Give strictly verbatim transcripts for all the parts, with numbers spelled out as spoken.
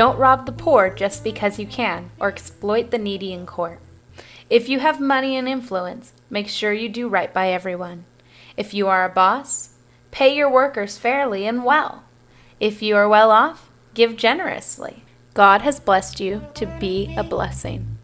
Don't rob the poor just because you can, or exploit the needy in court. If you have money and influence, make sure you do right by everyone. If you are a boss, pay your workers fairly and well. If you are well off, give generously. God has blessed you to be a blessing.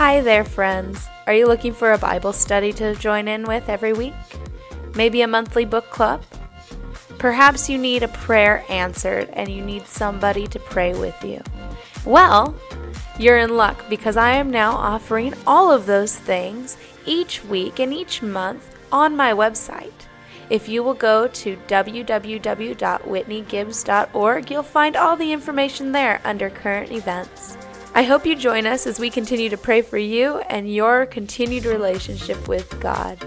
Hi there, friends. Are you looking for a Bible study to join in with every week? Maybe a monthly book club? Perhaps you need a prayer answered and you need somebody to pray with you. Well, you're in luck, because I am now offering all of those things each week and each month on my website. If you will go to w w w dot whitney gibbs dot org, you'll find all the information there under current events. I hope you join us as we continue to pray for you and your continued relationship with God.